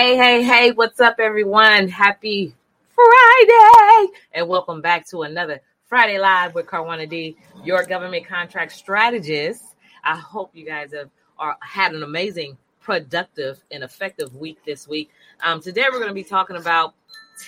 Hey, what's up, everyone? Happy Friday, and welcome back to another Friday Live with Karwana D, your government contract strategist. I hope you guys had an amazing, productive, and effective week this week. Today, we're going to be talking about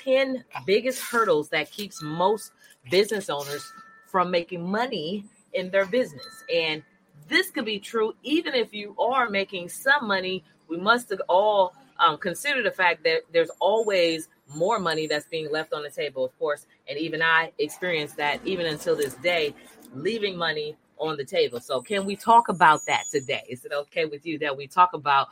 10 biggest hurdles that keeps most business owners from making money in their business. And this could be true even if you are making some money. We must all consider the fact that there's always more money that's being left on the table, of course. And even I experienced that even until this day, leaving money on the table. So can we talk about that today? Is it okay with you that we talk about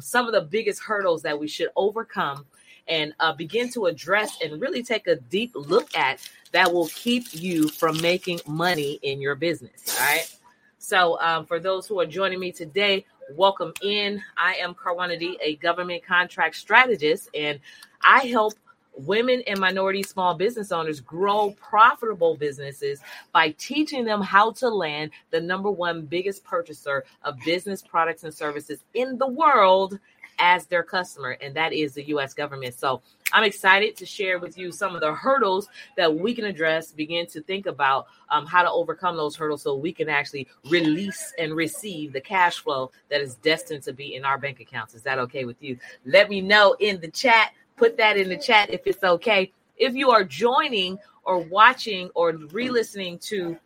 some of the biggest hurdles that we should overcome and begin to address and really take a deep look at that will keep you from making money in your business, all right? So for those who are joining me today, welcome in. I am Karwanadi, a government contract strategist, and I help women and minority small business owners grow profitable businesses by teaching them how to land the number one biggest purchaser of business products and services in the world as their customer, and that is the U.S. government. So I'm excited to share with you some of the hurdles that we can address, begin to think about how to overcome those hurdles so we can actually release and receive the cash flow that is destined to be in our bank accounts. Is that okay with you? Let me know in the chat. Put that in the chat if it's okay. If you are joining or watching or re-listening to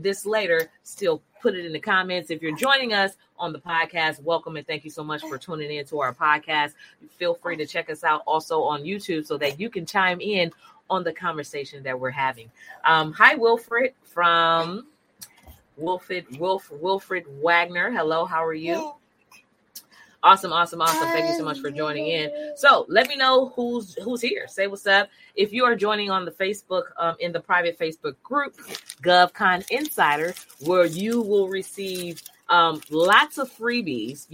this later, still put it in the comments. If you're joining us on the podcast, welcome and thank you so much for tuning in to our podcast. Feel free to check us out also on YouTube so that you can chime in on the conversation that we're having. Hi, Wilfrid from Wilfrid Wagner. Hello, how are you? Awesome. Thank you so much for joining in. So let me know who's here. Say what's up. If you are joining on the Facebook, in the private Facebook group, GovCon Insider, where you will receive lots of freebies,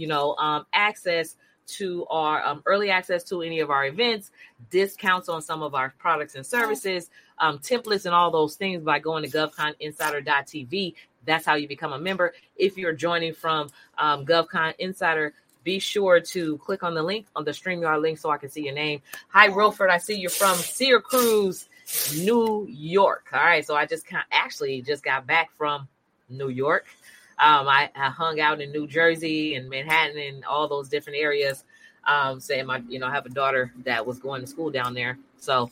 access to our early access to any of our events, discounts on some of our products and services, templates and all those things by going to govconinsider.tv. That's how you become a member. If you're joining from GovCon Insider, be sure to click on the link, on the StreamYard link, so I can see your name. Hi, Roford. I see you're from Sierra Cruz, New York. All right. So I just got back from New York. I hung out in New Jersey and Manhattan and all those different areas. I have a daughter that was going to school down there. So,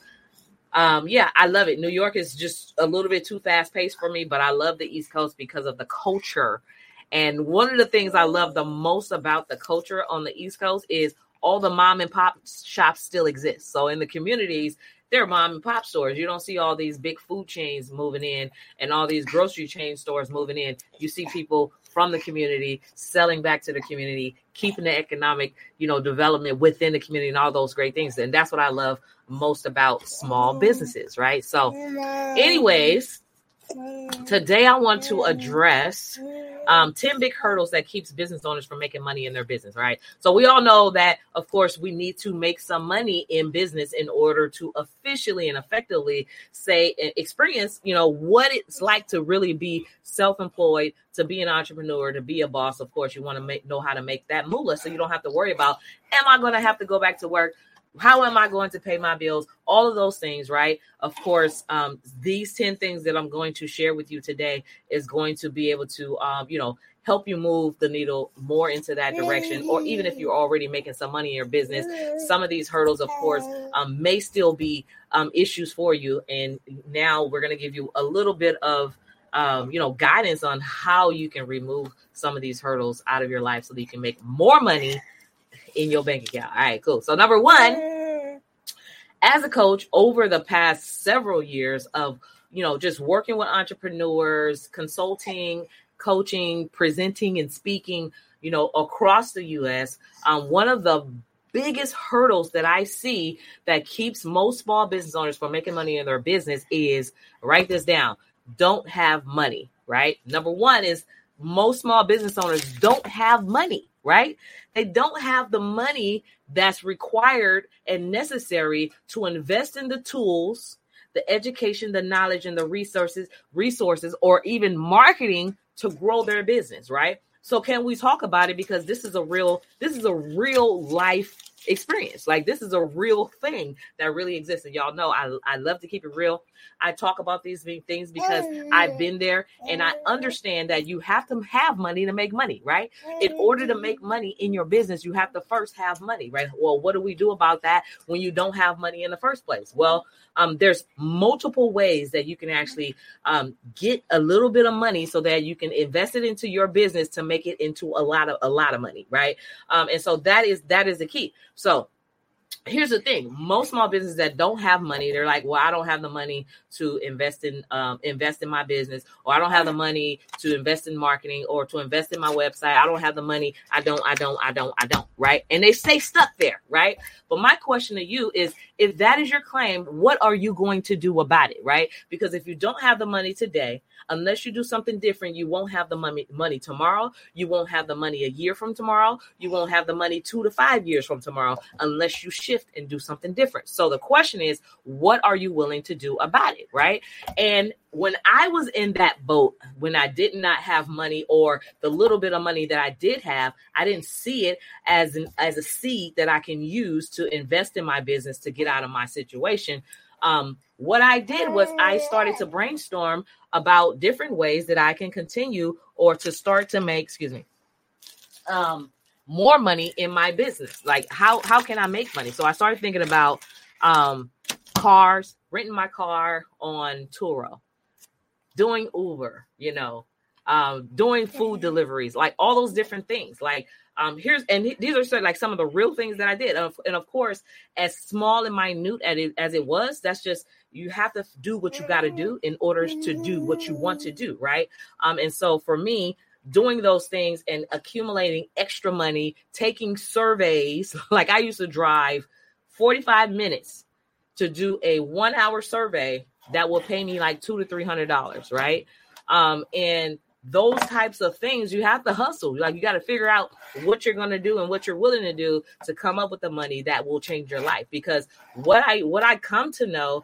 I love it. New York is just a little bit too fast paced for me, but I love the East Coast because of the culture. And one of the things I love the most about the culture on the East Coast is all the mom and pop shops still exist. So in the communities, there are mom and pop stores. You don't see all these big food chains moving in and all these grocery chain stores moving in. You see people from the community selling back to the community, keeping the economic, development within the community and all those great things. And that's what I love most about small businesses, right? So anyways, today I want to address 10 big hurdles that keeps business owners from making money in their business, right? So we all know that, of course, we need to make some money in business in order to officially and effectively experience, what it's like to really be self-employed, to be an entrepreneur, to be a boss. Of course, you want to know how to make that moolah so you don't have to worry about, am I going to have to go back to work? How am I going to pay my bills? All of those things, right? Of course, these 10 things that I'm going to share with you today is going to be able to, help you move the needle more into that direction. Or even if you're already making some money in your business, some of these hurdles, of course, may still be issues for you. And now we're going to give you a little bit of guidance on how you can remove some of these hurdles out of your life so that you can make more money in your bank account. All right, cool. So number one, as a coach over the past several years of, just working with entrepreneurs, consulting, coaching, presenting and speaking, across the U.S., one of the biggest hurdles that I see that keeps most small business owners from making money in their business is, write this down, don't have money, right? Number one is most small business owners don't have money. Right? They don't have the money that's required and necessary to invest in the tools, the education, the knowledge, and the resources, or even marketing to grow their business. Right? So can we talk about it? Because this is a real life experience. Like, this is a real thing that really exists. And y'all know I love to keep it real. I talk about these things because I've been there, and I understand that you have to have money to make money, right? In order to make money in your business, you have to first have money, right? Well, what do we do about that when you don't have money in the first place? Well, there's multiple ways that you can actually get a little bit of money so that you can invest it into your business to make it into a lot of money, right? And so that is the key. So here's the thing. Most small businesses that don't have money, they're like, well, I don't have the money to invest in my business, or I don't have the money to invest in marketing, or to invest in my website. I don't have the money. I don't. Right. And they stay stuck there. Right. But my question to you is, if that is your claim, what are you going to do about it? Right. Because if you don't have the money today, unless you do something different, you won't have the money tomorrow. You won't have the money a year from tomorrow. You won't have the money 2 to 5 years from tomorrow unless you shift and do something different. So the question is, what are you willing to do about it, right? And when I was in that boat, when I did not have money, or the little bit of money that I did have, I didn't see it as a seed that I can use to invest in my business to get out of my situation. What I did was I started to brainstorm about different ways that I can continue or to start to make, more money in my business. Like, how can I make money? So I started thinking about cars, renting my car on Turo, doing Uber, doing food deliveries, like all those different things. Like, these are sort of like some of the real things that I did. And of course, as small and minute as it was, that's just, you have to do what you got to do in order to do what you want to do. Right. And so for me, doing those things and accumulating extra money, taking surveys, like I used to drive 45 minutes to do a 1 hour survey that will pay me like $200 to $300. Right. And those types of things, you have to hustle. Like, you got to figure out what you're going to do and what you're willing to do to come up with the money that will change your life. Because what I come to know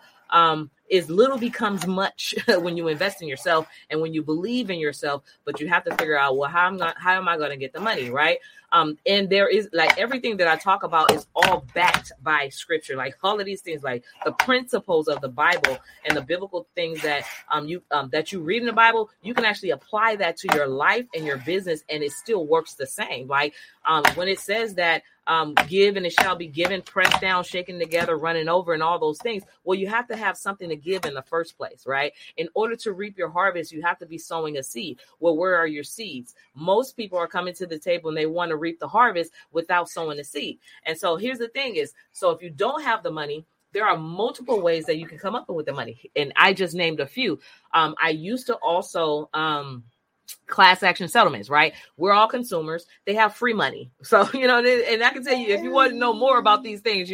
is little becomes much when you invest in yourself and when you believe in yourself. But you have to figure out, well, how am I going to get the money, right? And there is, like, everything that I talk about is all backed by scripture, like all of these things, like the principles of the Bible and the biblical things that you read in the Bible, you can actually apply that to your life and your business, and it still works the same. Like, when it says that give and it shall be given, pressed down, shaken together, running over, and all those things. Well, you have to have something to give in the first place, right? In order to reap your harvest, you have to be sowing a seed. Well, where are your seeds? Most people are coming to the table and they want to reap the harvest without sowing a seed. And so here's the thing is, so if you don't have the money, there are multiple ways that you can come up with the money. And I just named a few. I used to also, class action settlements, right? We're all consumers. They have free money. So, and I can tell you, if you want to know more about these things,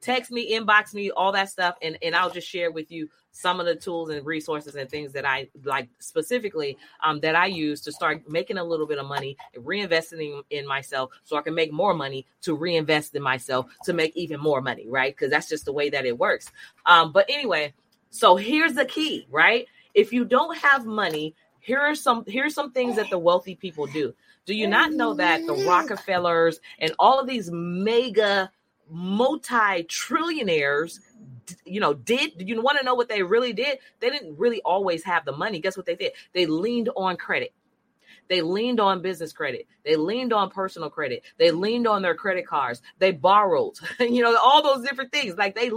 text me, inbox me, all that stuff. And I'll just share with you some of the tools and resources and things that I like specifically that I use to start making a little bit of money, reinvesting in myself so I can make more money to reinvest in myself to make even more money, right? Because that's just the way that it works. But anyway, so here's the key, right? If you don't have money, Here's some things that the wealthy people do. Do you not know that the Rockefellers and all of these mega multi-trillionaires, you want to know what they really did? They didn't really always have the money. Guess what they did? They leaned on credit. They leaned on business credit. They leaned on personal credit. They leaned on their credit cards. They borrowed, all those different things. Like, they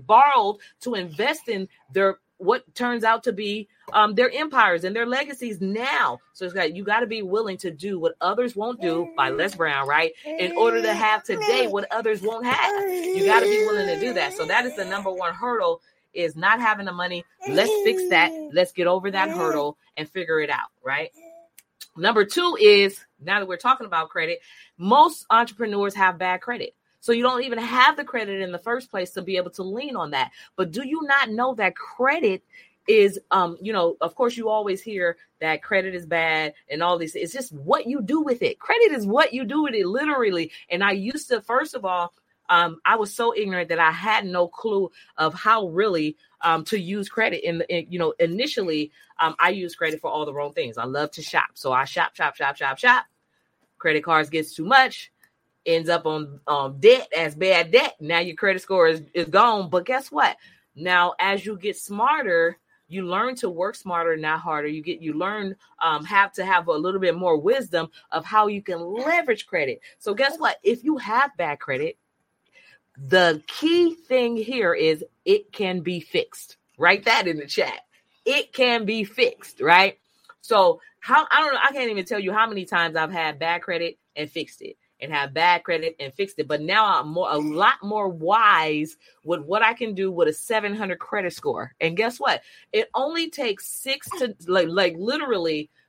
borrowed to invest in their what turns out to be their empires and their legacies now. So it's like, you got to be willing to do what others won't do, by Les Brown, right? In order to have today what others won't have. You got to be willing to do that. So that is the number one hurdle, is not having the money. Let's fix that. Let's get over that hurdle and figure it out, right? Number two is, now that we're talking about credit, most entrepreneurs have bad credit. So you don't even have the credit in the first place to be able to lean on that. But do you not know that credit is, of course, you always hear that credit is bad and all these. It's just what you do with it. Credit is what you do with it, literally. And I used to, first of all, I was so ignorant that I had no clue of how really to use credit. Initially, I used credit for all the wrong things. I love to shop. So I shop. Credit cards gets too much. ends up on debt as bad debt. Now your credit score is gone. But guess what? Now, as you get smarter, you learn to work smarter, not harder. You learn have to have a little bit more wisdom of how you can leverage credit. So guess what? If you have bad credit, the key thing here is it can be fixed. Write that in the chat. It can be fixed, right? So I can't even tell you how many times I've had bad credit and fixed it, and have bad credit and fixed it. But now I'm a lot more wise with what I can do with a 700 credit score. And guess what? It only takes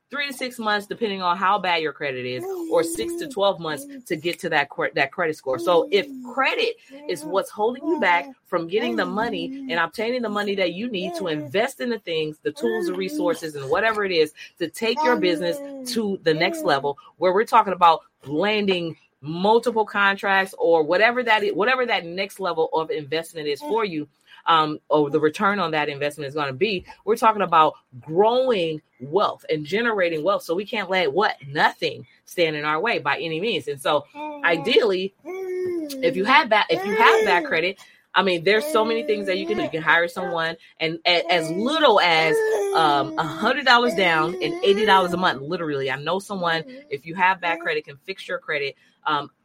3 to 6 months, depending on how bad your credit is, or 6 to 12 months to get to that credit score. So if credit is what's holding you back from getting the money and obtaining the money that you need to invest in the things, the tools, the resources, and whatever it is to take your business to the next level, where we're talking about landing multiple contracts or whatever that is, whatever that next level of investment is for you, or the return on that investment is going to be, we're talking about growing wealth and generating wealth. So we can't let nothing stand in our way by any means. And so ideally, if you have bad credit, I mean, there's so many things that you can do. You can hire someone, and as little as $100 down and $80 a month. Literally, I know someone, if you have bad credit, can fix your credit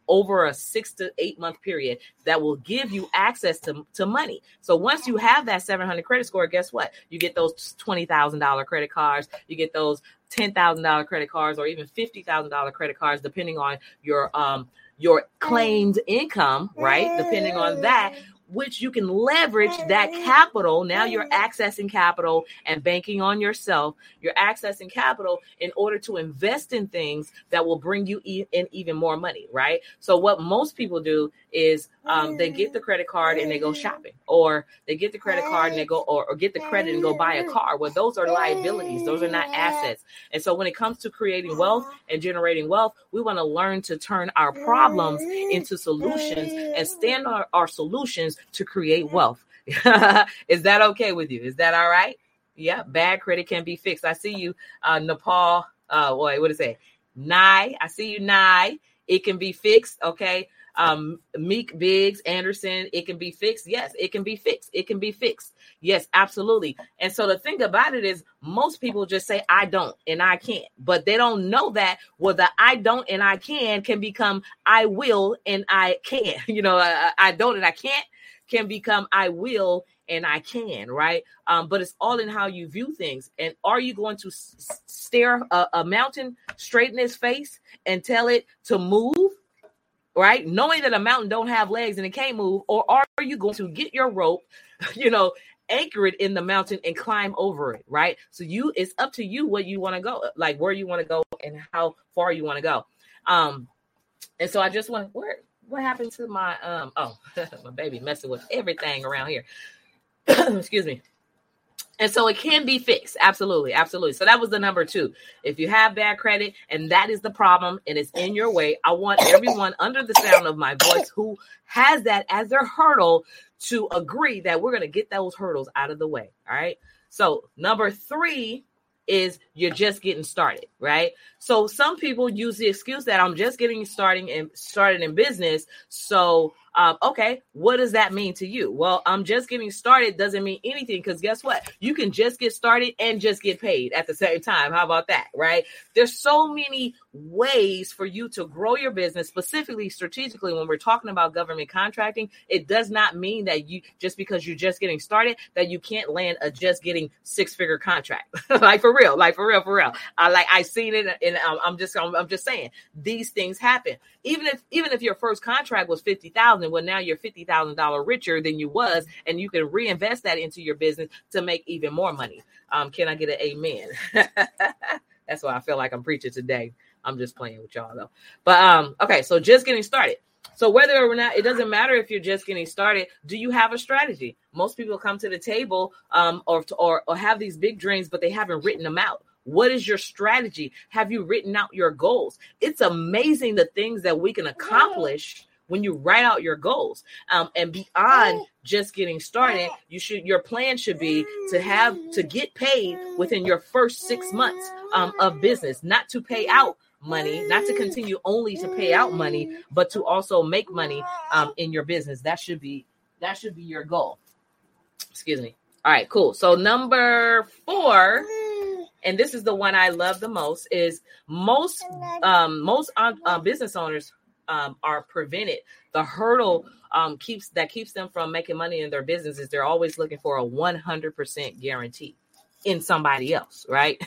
over a 6 to 8 month period that will give you access to money. So once you have that 700 credit score, guess what? You get those $20,000 credit cards. You get those $10,000 credit cards, or even $50,000 credit cards, depending on your claimed income, right? Depending on that, which you can leverage that capital. Now you're accessing capital and banking on yourself. You're accessing capital in order to invest in things that will bring you in even more money, right? So what most people do is they get the credit card and they go shopping, or they get the credit card and they go, or get the credit and go buy a car. Well, those are liabilities. Those are not assets. And so when it comes to creating wealth and generating wealth, we want to learn to turn our problems into solutions and stand on our solutions to create wealth. Is that okay with you? Is that all right? Yeah. Bad credit can be fixed. I see you, Nepal. What did it say? Nye. I see you, Nye. It can be fixed. Okay. Meek, Biggs, Anderson. It can be fixed. Yes, it can be fixed. It can be fixed. Yes, absolutely. And so the thing about it is, most people just say, I don't and I can't, but they don't know that. Well, the I don't and I can become I will and I can. You know, I don't and I can't can become I will and I can, right? But it's all in how you view things. And are you going to stare a mountain straight in its face and tell it to move, right? Knowing that a mountain don't have legs and it can't move, or are you going to get your rope, anchor it in the mountain and climb over it, right? So it's up to you what you want to go, like where you want to go and how far you want to go. And so I just want to work. What happened to my, my baby messing with everything around here. Excuse me. And so it can be fixed. Absolutely. Absolutely. So that was the number 2. If you have bad credit and that is the problem and it's in your way, I want everyone under the sound of my voice who has that as their hurdle to agree that we're going to get those hurdles out of the way. All right. So number 3 is you're just getting started, right? So some people use the excuse that I'm just getting started in business. So, okay, what does that mean to you? Well, I'm just getting started doesn't mean anything, because guess what? You can just get started and just get paid at the same time. How about that, right? There's so many ways for you to grow your business, specifically strategically. When we're talking about government contracting, it does not mean that you, just because you're just getting started, that you can't land a just getting 6-figure contract. like for real. I seen it, and I'm just saying these things happen. Even if your first contract was $50,000, well, now you're $50,000 richer than you was, and you can reinvest that into your business to make even more money. Can I get an amen? That's why I feel like I'm preaching today. I'm just playing with y'all though. But okay, so just getting started. So whether or not, it doesn't matter if you're just getting started. Do you have a strategy? Most people come to the table or have these big dreams, but they haven't written them out. What is your strategy? Have you written out your goals? It's amazing the things that we can accomplish when you write out your goals. And beyond just getting started, your plan should be to get paid within your first 6 months of business, not to pay out money, not to continue only to pay out money, but to also make money in your business. That should be your goal. Excuse me. All right, cool. So number 4, and this is the one I love the most, is most business owners are prevented. The hurdle keeps them from making money in their business is they're always looking for a 100% guarantee in somebody else, right?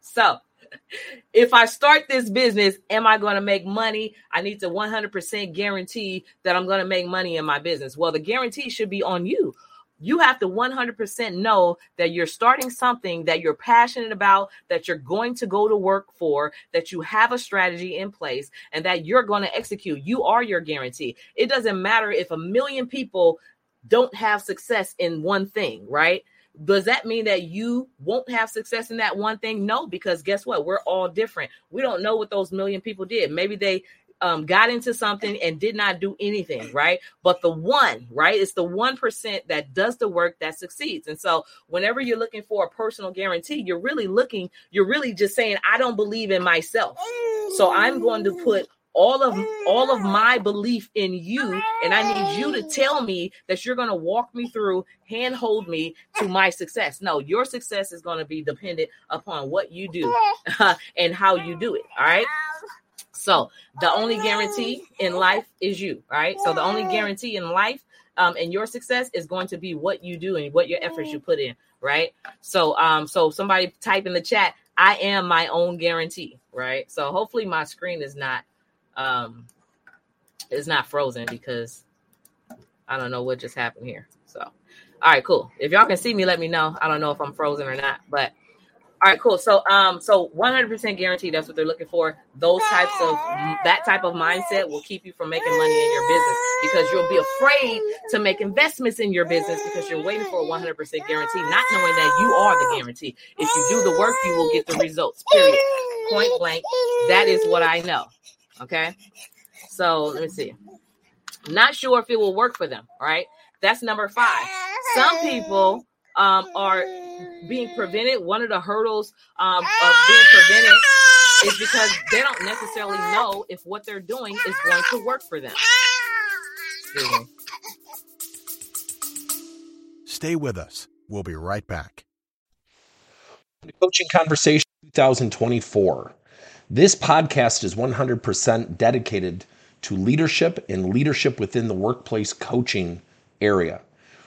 So if I start this business, am I going to make money? I need to 100% guarantee that I'm going to make money in my business. Well, the guarantee should be on you. You have to 100% know that you're starting something that you're passionate about, that you're going to go to work for, that you have a strategy in place, and that you're going to execute. You are your guarantee. It doesn't matter if 1 million people don't have success in one thing, right? Does that mean that you won't have success in that one thing? No, because guess what? We're all different. We don't know what those 1 million people did. Maybe they got into something and did not do anything, right? But the one, right? It's the 1% that does the work that succeeds. And so whenever you're looking for a personal guarantee, you're really just saying, I don't believe in myself. So I'm going to put all of my belief in you, and I need you to tell me that you're going to walk me through, handhold me to my success. No, your success is going to be dependent upon what you do and how you do it, all right? So the only guarantee in life is you, right? So the only guarantee in life and your success is going to be what you do and what your efforts you put in, right? So so somebody type in the chat, I am my own guarantee, right? So hopefully my screen is not frozen because I don't know what just happened here. So, all right, cool. If y'all can see me, let me know. I don't know if I'm frozen or not, but all right, cool. So, 100% guarantee, that's what they're looking for. That type of mindset will keep you from making money in your business because you'll be afraid to make investments in your business because you're waiting for a 100% guarantee, not knowing that you are the guarantee. If you do the work, you will get the results, period. Point blank. That is what I know. Okay. So let me see. Not sure if it will work for them. Right. That's number 5. Some people are being prevented. One of the hurdles of being prevented is because they don't necessarily know if what they're doing is going to work for them. Stay with us. We'll be right back. The Coaching Conversation 2024. This podcast is 100% dedicated to leadership and leadership within the workplace coaching area.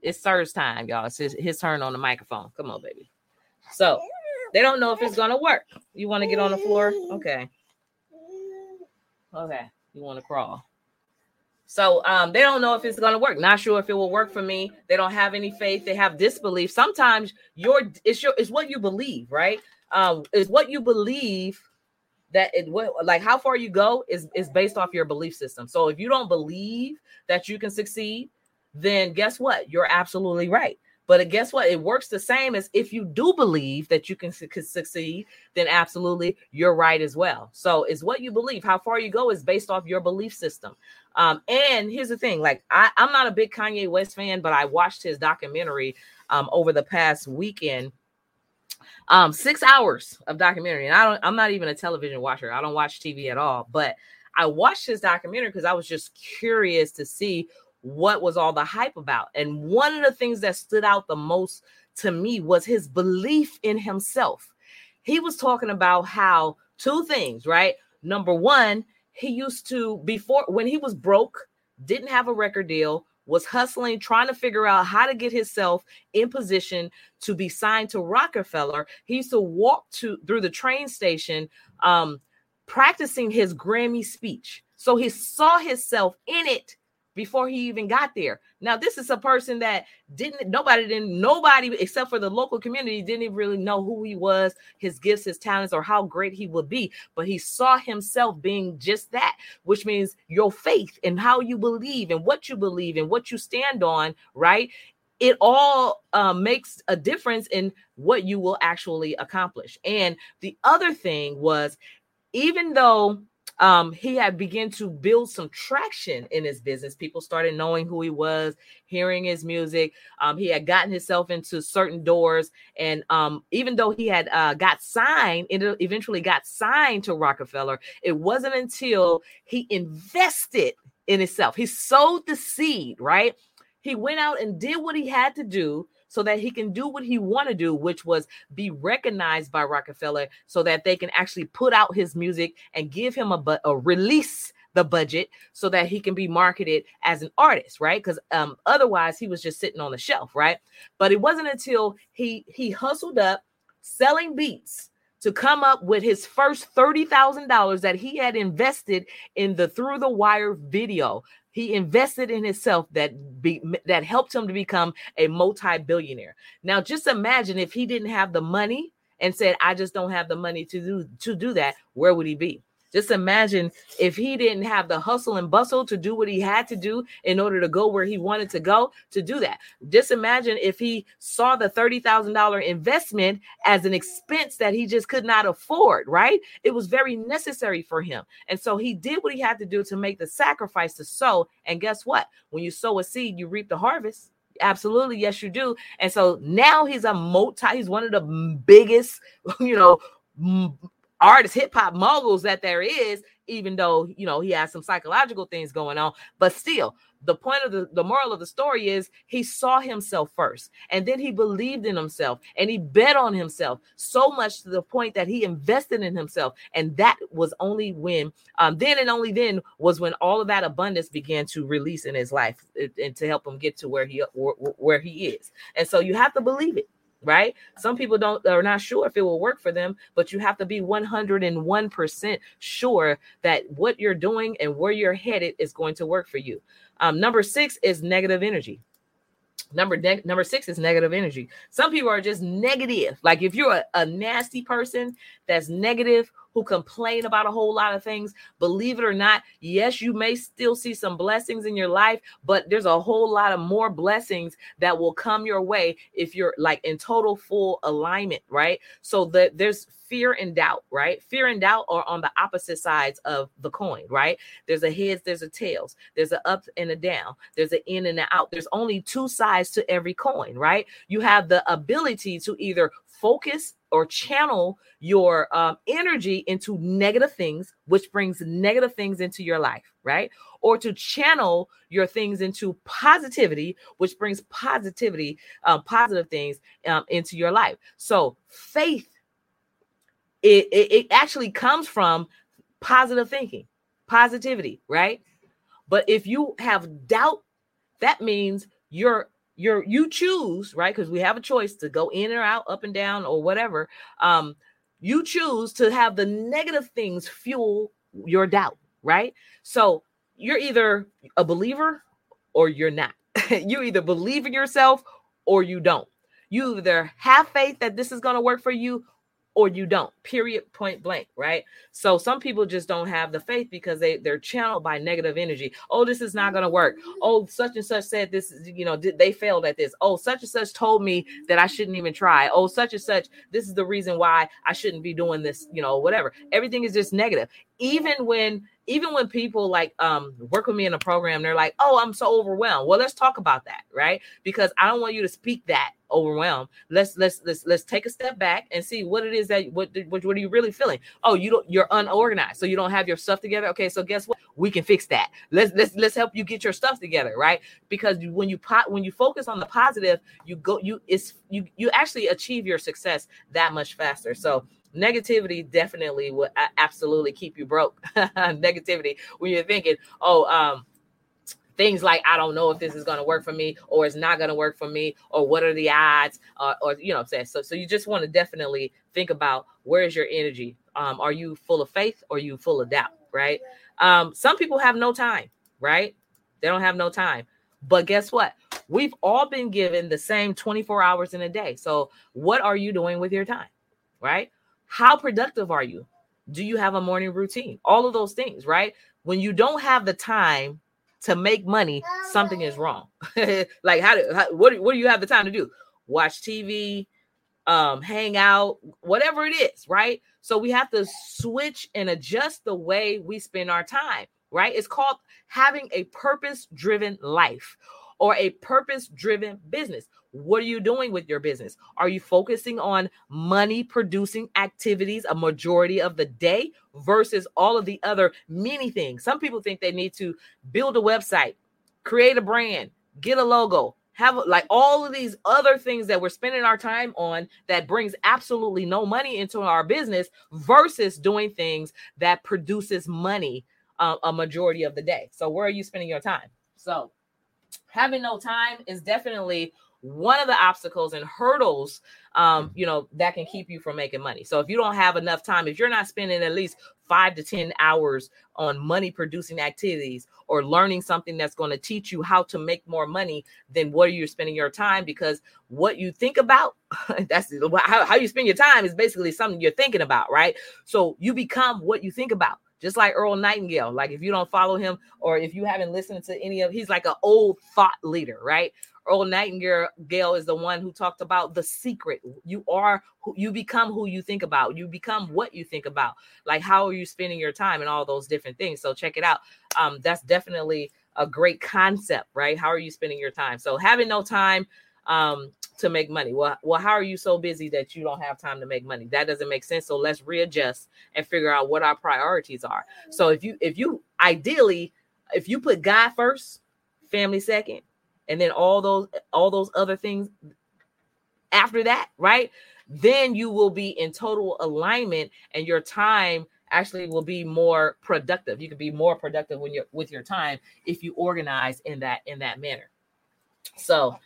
It's Sirz time, y'all. It's his turn on the microphone. Come on, baby. So they don't know if it's going to work. You want to get on the floor? Okay. Okay. You want to crawl. So they don't know if it's going to work. Not sure if it will work for me. They don't have any faith. They have disbelief. Sometimes it's what you believe, right? It's what you believe. How far you go is based off your belief system. So if you don't believe that you can succeed, then guess what? You're absolutely right. But guess what? It works the same as if you do believe that you can succeed, then absolutely you're right as well. So it's what you believe. How far you go is based off your belief system. And here's the thing, I'm not a big Kanye West fan, but I watched his documentary over the past weekend. 6 hours of documentary, and I'm not even a television watcher. I don't watch TV at all, but I watched this documentary because I was just curious to see what was all the hype about. And one of the things that stood out the most to me was his belief in himself. He was talking about how two things, right? Number one, he used to, before when he was broke, didn't have a record deal, was hustling, trying to figure out how to get himself in position to be signed to Rockefeller. He used to walk through the train station, practicing his Grammy speech. So he saw himself in it before he even got there. Now, this is a person that nobody except for the local community didn't even really know who he was, his gifts, his talents, or how great he would be. But he saw himself being just that, which means your faith and how you believe and what you believe and what you stand on, right? It all makes a difference in what you will actually accomplish. And the other thing was, even though he had begun to build some traction in his business, people started knowing who he was, hearing his music. He had gotten himself into certain doors. And even though he had eventually got signed to Rockefeller, it wasn't until he invested in himself. He sowed the seed, right? He went out and did what he had to do so that he can do what he want to do, which was be recognized by Rockefeller so that they can actually put out his music and give him a release the budget so that he can be marketed as an artist, right? Because otherwise he was just sitting on the shelf, right? But it wasn't until he hustled up selling beats to come up with his first $30,000 that he had invested in the Through the Wire video. He invested in himself that helped him to become a multi-billionaire. Now, just imagine if he didn't have the money and said, I just don't have the money to do that, where would he be? Just imagine if he didn't have the hustle and bustle to do what he had to do in order to go where he wanted to go to do that. Just imagine if he saw the $30,000 investment as an expense that he just could not afford, right? It was very necessary for him. And so he did what he had to do to make the sacrifice to sow. And guess what? When you sow a seed, you reap the harvest. Absolutely. Yes, you do. And so now he's one of the biggest, artists, hip-hop moguls that there is, even though, he has some psychological things going on. But still, the point of the moral of the story is he saw himself first, and then he believed in himself, and he bet on himself so much to the point that he invested in himself. And that was only when, then was when all of that abundance began to release in his life and to help him get to where he is. And so you have to believe it. Right? Some people are not sure if it will work for them, but you have to be 101% sure that what you're doing and where you're headed is going to work for you. Number six is negative energy. Number six is negative energy. Some people are just negative. Like if you're a nasty person that's negative, who complain about a whole lot of things, believe it or not, yes, you may still see some blessings in your life, but there's a whole lot of more blessings that will come your way if you're like in total full alignment, right? So that there's fear and doubt, right? Fear and doubt are on the opposite sides of the coin, right? There's a heads, there's a tails, there's an up and a down, there's an in and an out. There's only two sides to every coin, right? You have the ability to either focus or channel your energy into negative things, which brings negative things into your life, right? Or to channel your things into positivity, which brings positivity, positive things into your life. So faith, it actually comes from positive thinking, positivity, right? But if you have doubt, that means you choose, right? Because we have a choice to go in or out, up and down, or whatever. You choose to have the negative things fuel your doubt, right? So you're either a believer or you're not. You either believe in yourself or you don't. You either have faith that this is going to work for you or you don't, period, point blank, right? So some people just don't have the faith because they're channeled by negative energy. Oh, this is not going to work. Oh, such and such said this, they failed at this. Oh, such and such told me that I shouldn't even try. Oh, such and such, this is the reason why I shouldn't be doing this, whatever. Everything is just negative. Even when people like work with me in a program, they're like, oh, I'm so overwhelmed. Well, let's talk about that, right? Because I don't want you to speak that overwhelmed. Let's take a step back and see what it is that what are you really feeling? Oh, you're unorganized, so you don't have your stuff together. Okay, so guess what? We can fix that. Let's help you get your stuff together, right? Because when you focus on the positive, you actually achieve your success that much faster. So negativity definitely will absolutely keep you broke. Negativity, when you're thinking, things like, I don't know if this is going to work for me or it's not going to work for me, or what are the odds, or you know what I'm saying? So you just want to definitely think about, where is your energy? Are you full of faith or are you full of doubt, right? Some people have no time, right? They don't have no time. But guess what? We've all been given the same 24 hours in a day. So what are you doing with your time, right? How productive are you? Do you have a morning routine? All of those things, right? When you don't have the time to make money, something is wrong. Like, what do you have the time to do? Watch TV, hang out, whatever it is, right? So we have to switch and adjust the way we spend our time, right? It's called having a purpose-driven life or a purpose-driven business. What are you doing with your business? Are you focusing on money-producing activities a majority of the day versus all of the other many things? Some people think they need to build a website, create a brand, get a logo, have like all of these other things that we're spending our time on that brings absolutely no money into our business versus doing things that produces money a majority of the day. So where are you spending your time? So having no time is definitely one of the obstacles and hurdles, that can keep you from making money. So if you don't have enough time, if you're not spending at least 5 to 10 hours on money producing activities or learning something that's going to teach you how to make more money, then what are you spending your time? Because what you think about, that's how you spend your time is basically something you're thinking about, right? So you become what you think about. Just like Earl Nightingale, like if you don't follow him or if you haven't listened to any of, he's like an old thought leader, right? Earl Nightingale is the one who talked about the secret. You become who you think about. You become what you think about. Like, how are you spending your time and all those different things? So check it out. That's definitely a great concept, right? How are you spending your time? So having no time to make money. Well, how are you so busy that you don't have time to make money? That doesn't make sense. So let's readjust and figure out what our priorities are. So if you put God first, family second, and then all those other things after that, right? Then you will be in total alignment and your time actually will be more productive. You can be more productive with your time if you organize in that manner. So,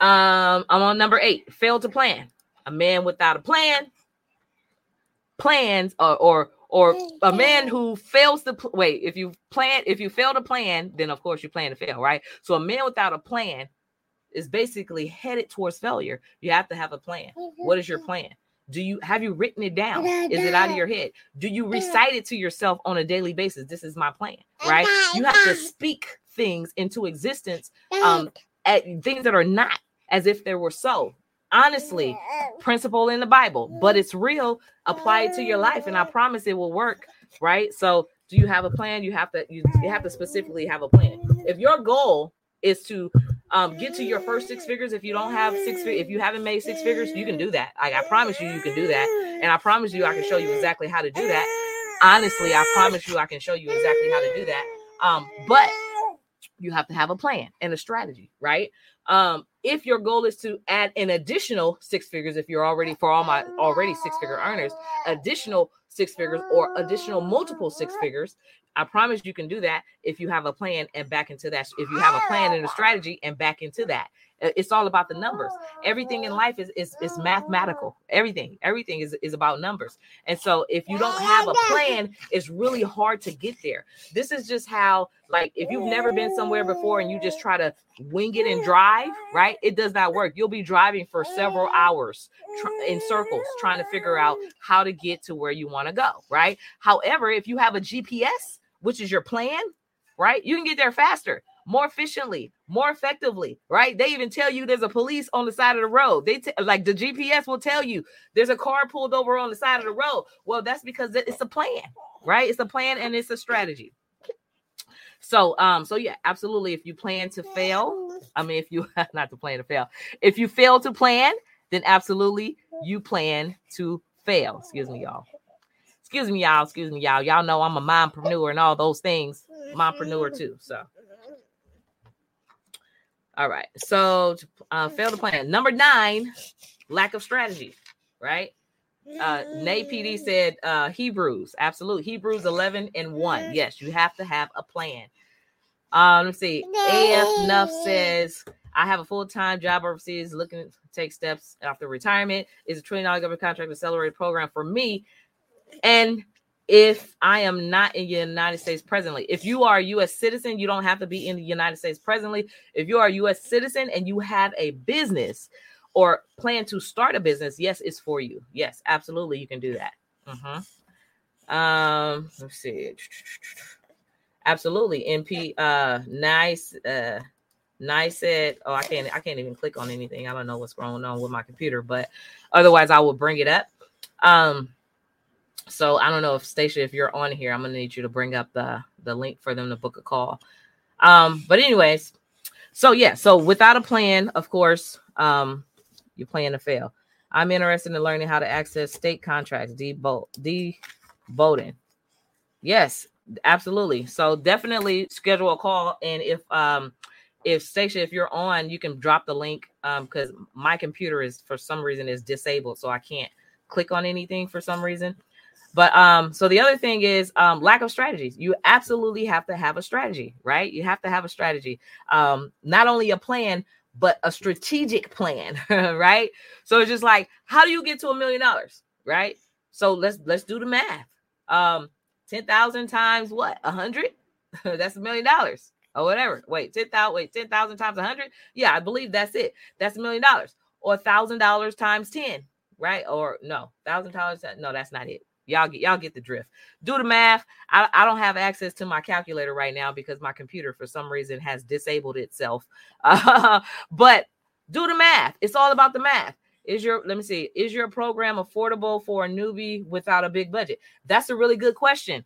I'm on number 8, fail to plan. A man without a plan plans or a man who fails to if you fail to plan, then of course you plan to fail, right? So a man without a plan is basically headed towards failure. You have to have a plan. What is your plan? Have you written it down? Is it out of your head? Do you recite it to yourself on a daily basis? This is my plan, right? You have to speak things into existence, at things that are not as if they were so. Honestly, principle in the Bible, but it's real. Apply it to your life, and I promise it will work, right? So, do you have a plan? You have to specifically have a plan. If your goal is to get to your first 6 figures, if you haven't made 6 figures, you can do that. Like, I promise you can do that, and I promise you I can show you exactly how to do that. Honestly, I promise you I can show you exactly how to do that. But you have to have a plan and a strategy, right? If your goal is to add an additional 6 figures, if you're already for all my already 6 figure earners, additional 6 figures or additional multiple 6 figures, I promise you can do that if you have a plan and back into that. If you have a plan and a strategy and back into that, it's all about the numbers. Everything in life is mathematical. Everything is about numbers. And so if you don't have a plan, it's really hard to get there. This is just how, like, if you've never been somewhere before and you just try to wing it and drive, right? It does not work. You'll be driving for several hours in circles trying to figure out how to get to where you want to go, right? However, if you have a GPS, which is your plan, right? You can get there faster, more efficiently, more effectively, right? They even tell you there's a police on the side of the road. Like the GPS will tell you there's a car pulled over on the side of the road. Well, that's because it's a plan, right? It's a plan and it's a strategy. So yeah, absolutely. If you plan to fail, if you fail to plan, then absolutely you plan to fail. Excuse me, y'all. Y'all know I'm a mompreneur and all those things. Mompreneur too. So, all right. So, fail to plan. Number 9, lack of strategy. Right. Nay PD said Hebrews. Absolute Hebrews 11:1. Yes, you have to have a plan. Let's see. AF Nuff says, I have a full-time job overseas, looking to take steps after retirement. Is a $1 trillion government contract accelerated program for me? And if I am not in the United States presently. If you are a U.S. citizen, you don't have to be in the United States presently. If you are a U.S. citizen and you have a business or plan to start a business, yes, it's for you. Yes, absolutely, you can do that. Mm-hmm. Let's see. Absolutely, NP. Nice. Nice said. Oh, I can't even click on anything. I don't know what's going on with my computer, but otherwise, I will bring it up. So I don't know if Stacia, if you're on here, I'm going to need you to bring up the link for them to book a call. But anyways, so yeah, so without a plan, of course, you plan to fail. I'm interested in learning how to access state contracts. D. Bowden. Yes, absolutely. So definitely schedule a call. And if Stacia, if you're on, you can drop the link because my computer is, for some reason, is disabled. So I can't click on anything for some reason. But so the other thing is lack of strategies. You absolutely have to have a strategy, right? You have to have a strategy, not only a plan, but a strategic plan, right? So it's just like, how do you get to $1 million, right? So let's do the math. 10,000 times what? 100? That's $1 million or whatever. Wait, 10,000 times 100? Yeah, I believe that's it. That's $1 million or $1,000 times 10, right? Or no, $1,000. No, that's not it. Y'all get the drift. Do the math. I don't have access to my calculator right now because my computer, for some reason, has disabled itself. But do the math. It's all about the math. Is your program affordable for a newbie without a big budget? That's a really good question.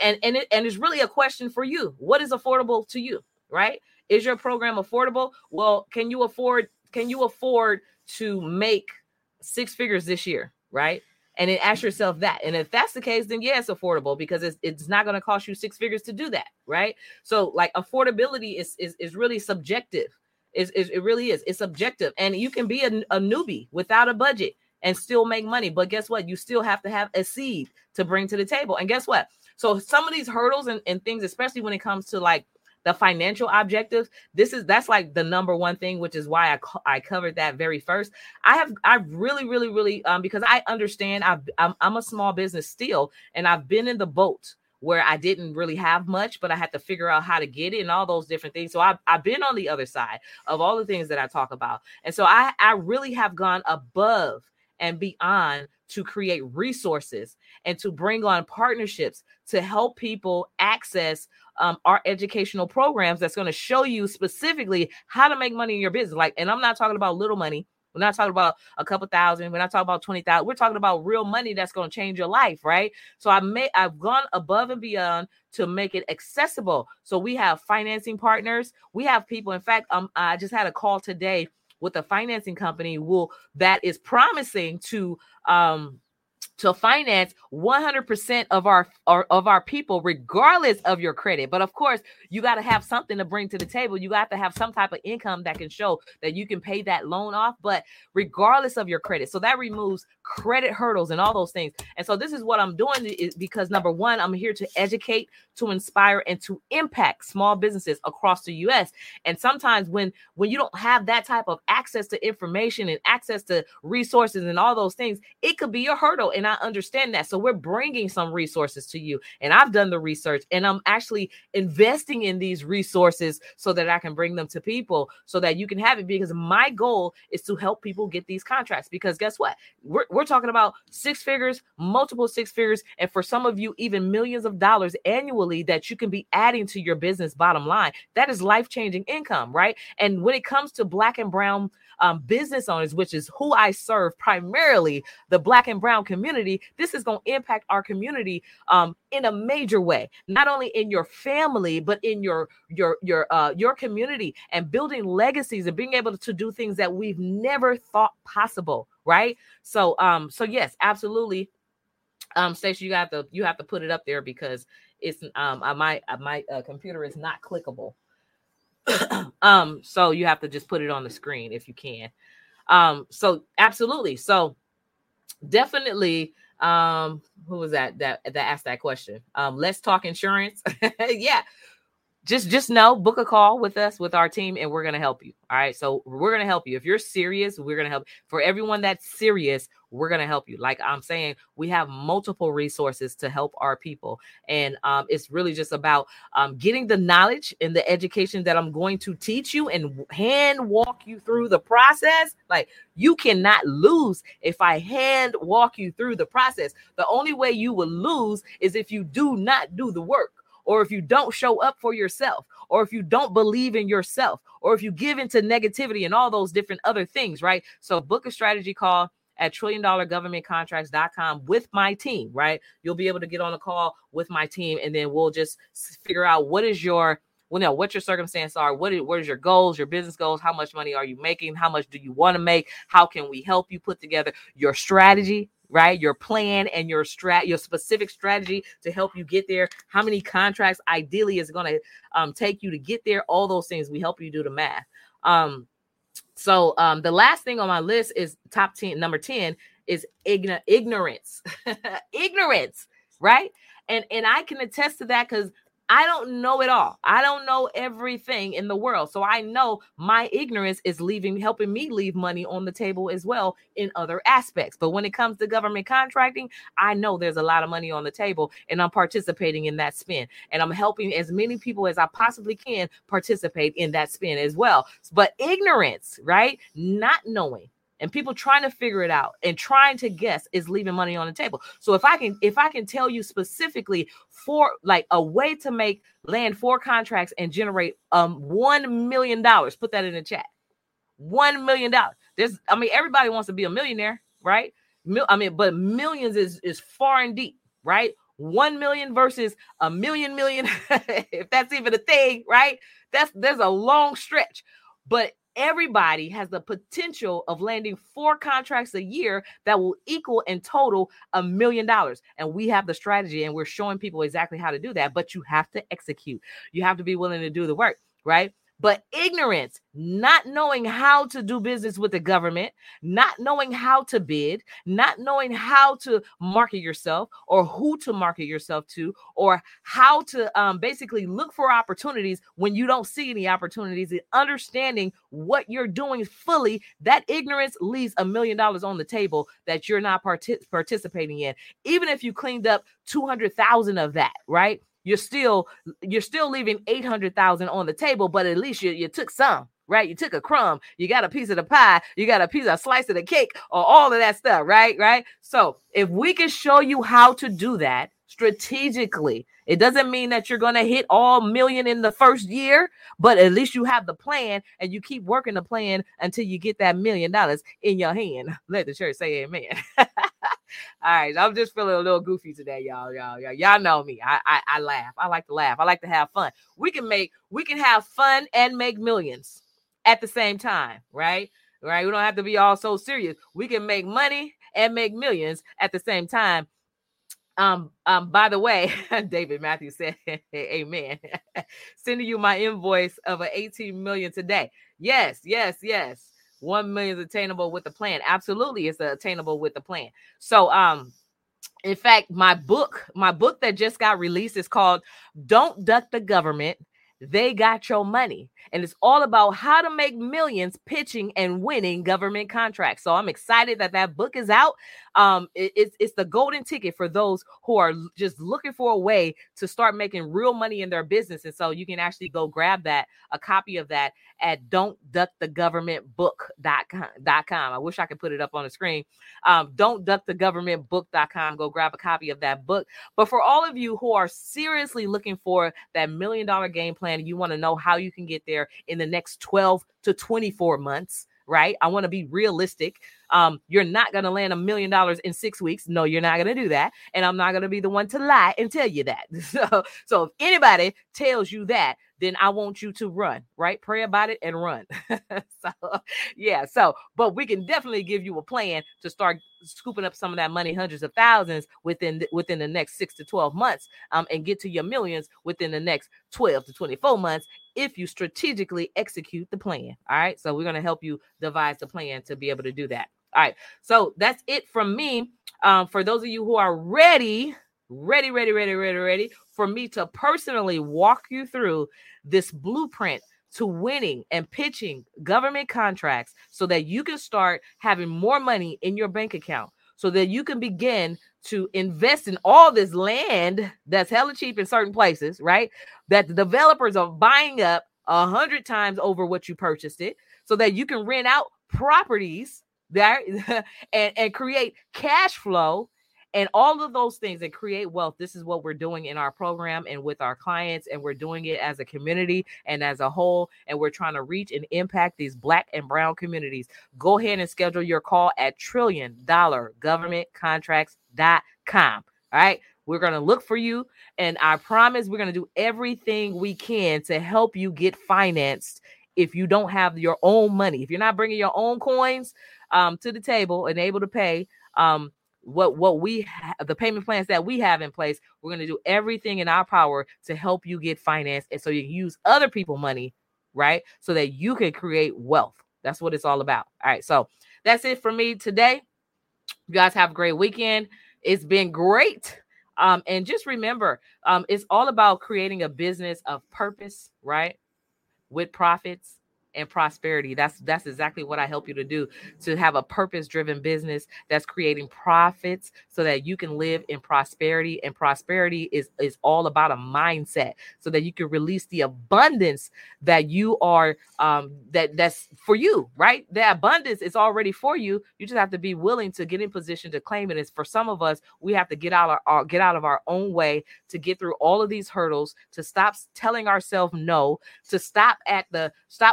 And it's really a question for you. What is affordable to you, right? Is your program affordable? Well, can you afford to make 6 figures this year, right? And then ask yourself that. And if that's the case, then yeah, it's affordable because it's not going to cost you 6 figures to do that, right? So like affordability is really subjective. It really is. It's subjective. And you can be a newbie without a budget and still make money. But guess what? You still have to have a seed to bring to the table. And guess what? So some of these hurdles and things, especially when it comes to like the financial objectives, that's like the number one thing, which is why I covered that very first. I really, because I understand I'm a small business still, and I've been in the boat where I didn't really have much, but I had to figure out how to get it and all those different things. So I've been on the other side of all the things that I talk about. And so I really have gone above and beyond to create resources and to bring on partnerships to help people access our educational programs that's going to show you specifically how to make money in your business. Like, and I'm not talking about little money. We're not talking about a couple thousand. We're not talking about 20,000. We're talking about real money that's going to change your life, right? So I've gone above and beyond to make it accessible. So we have financing partners. We have people. In fact, I just had a call today with a financing company that is promising to finance 100% of our people, regardless of your credit. But of course, you got to have something to bring to the table. You got to have some type of income that can show that you can pay that loan off, but regardless of your credit. So that removes credit hurdles and all those things. And so this is what I'm doing is because, number one, I'm here to educate, to inspire, and to impact small businesses across the U.S. And sometimes when you don't have that type of access to information and access to resources and all those things, it could be a hurdle. And I understand that. So we're bringing some resources to you, and I've done the research, and I'm actually investing in these resources so that I can bring them to people so that you can have it, because my goal is to help people get these contracts. Because guess what? We're talking about 6 figures, multiple 6 figures, and for some of you, even millions of dollars annually that you can be adding to your business bottom line. That is life-changing income, right? And when it comes to Black and Brown business owners, which is who I serve primarily, the Black and Brown community, this is going to impact our community in a major way, not only in your family, but in your community, and building legacies and being able to do things that we've never thought possible, right? So yes, absolutely. Stacia, you have to put it up there because it's my computer is not clickable. So you have to just put it on the screen if you can. So absolutely. So definitely, who was that asked that question? Let's talk insurance. Yeah. just know, book a call with us, with our team, and we're going to help you. All right. So we're going to help you. If you're serious, we're going to help. For everyone that's serious, we're going to help you. Like I'm saying, we have multiple resources to help our people. And it's really just about getting the knowledge and the education that I'm going to teach you and hand walk you through the process. Like, you cannot lose if I hand walk you through the process. The only way you will lose is if you do not do the work, or if you don't show up for yourself, or if you don't believe in yourself, or if you give into negativity and all those different other things, right? So book a strategy call at trilliondollargovernmentcontracts.com with my team, right? You'll be able to get on a call with my team, and then we'll just figure out what your circumstances are, what is your goals, your business goals, how much money are you making, how much do you want to make, how can we help you put together your strategy, right? Your plan and your specific strategy to help you get there. How many contracts ideally is going to take you to get there? All those things. We help you do the math. So the last thing on my list is top 10. Number 10 is ignorance, right? And I can attest to that because I don't know it all. I don't know everything in the world. So I know my ignorance is helping me leave money on the table as well in other aspects. But when it comes to government contracting, I know there's a lot of money on the table, and I'm participating in that spin. And I'm helping as many people as I possibly can participate in that spin as well. But ignorance, right? Not knowing. And people trying to figure it out and trying to guess is leaving money on the table. So if I can tell you specifically for like a way to make land 4 contracts and generate $1 million, put that in the chat, $1 million. Everybody wants to be a millionaire, right? But millions is far and deep, right? 1 million versus a million, if that's even a thing, right? There's a long stretch, but everybody has the potential of landing 4 contracts a year that will equal in total $1 million. And we have the strategy, and we're showing people exactly how to do that. But you have to execute. You have to be willing to do the work, right? But ignorance, not knowing how to do business with the government, not knowing how to bid, not knowing how to market yourself or who to market yourself to, or how to basically look for opportunities when you don't see any opportunities, and understanding what you're doing fully, that ignorance leaves $1 million on the table that you're not participating in. Even if you cleaned up 200,000 of that, right? You're still leaving 800,000 on the table, but at least you took some, right? You took a crumb, you got a piece of the pie, you got a slice of the cake, or all of that stuff, right? So if we can show you how to do that strategically, it doesn't mean that you're going to hit all million in the first year, but at least you have the plan, and you keep working the plan until you get that $1 million in your hand. Let the church say amen. All right, I'm just feeling a little goofy today, y'all. Y'all know me. I laugh. I like to laugh. I like to have fun. We can have fun and make millions at the same time, right? Right? We don't have to be all so serious. We can make money and make millions at the same time. By the way, David Matthews said, amen, sending you my invoice of $18 million today. Yes. 1 million is attainable with the plan. Absolutely, it's attainable with the plan. So, in fact, my book that just got released is called Don't Duck the Government. They Got Your Money. And it's all about how to make millions pitching and winning government contracts. So I'm excited that book is out. It's the golden ticket for those who are just looking for a way to start making real money in their business. And so you can actually go grab a copy of that at don't duck the government book.com. I wish I could put it up on the screen. Don't duck the government book.com. Go grab a copy of that book. But for all of you who are seriously looking for that $1 million game plan, and you want to know how you can get there in the next 12 to 24 months, right? I want to be realistic. You're not going to land $1 million in 6 weeks. No, you're not going to do that. And I'm not going to be the one to lie and tell you that. So if anybody tells you that, then I want you to run, right? Pray about it and run. But we can definitely give you a plan to start scooping up some of that money, hundreds of thousands within the next 6 to 12 months, and get to your millions within the next 12 to 24 months if you strategically execute the plan, all right? So we're going to help you devise the plan to be able to do that. All right, so that's it from me. For those of you who are ready ready for me to personally walk you through this blueprint to winning and pitching government contracts so that you can start having more money in your bank account, so that you can begin to invest in all this land that's hella cheap in certain places, right? That the developers are buying up 100 times over what you purchased it, so that you can rent out properties there and create cash flow and all of those things that create wealth. This is what we're doing in our program and with our clients, and we're doing it as a community and as a whole, and we're trying to reach and impact these Black and brown communities. Go ahead and schedule your call at trilliondollargovernmentcontracts.com. All right. We're going to look for you, and I promise we're going to do everything we can to help you get financed if you don't have your own money. If you're not bringing your own coins to the table and able to pay the payment plans that we have in place, we're going to do everything in our power to help you get financed, and so you can use other people's money, right? So that you can create wealth. That's what it's all about. All right. So that's it for me today. You guys have a great weekend. It's been great. And just remember, it's all about creating a business of purpose, right? With profits and prosperity. That's exactly what I help you to do, to have a purpose-driven business that's creating profits so that you can live in prosperity. And prosperity is all about a mindset, so that you can release the abundance that you are, that's for you, right? The abundance is already for you. You just have to be willing to get in position to claim it. It's for some of us, we have to get out of our own way to get through all of these hurdles, to stop telling ourselves no, to stop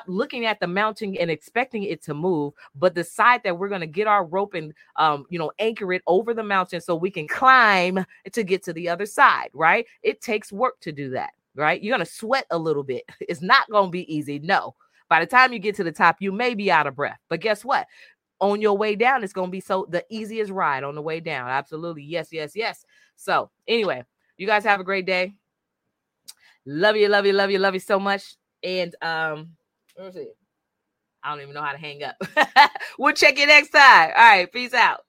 looking at the mountain and expecting it to move, but decide that we're going to get our rope and anchor it over the mountain so we can climb to get to the other side, right? It takes work to do that, right? You're going to sweat a little bit. It's not going to be easy. No. By the time you get to the top, you may be out of breath, but guess what? On your way down, it's going to be the easiest ride on the way down. Absolutely. Yes. So anyway, you guys have a great day. Love you so much. And, let's see. I don't even know how to hang up. We'll check you next time. All right. Peace out.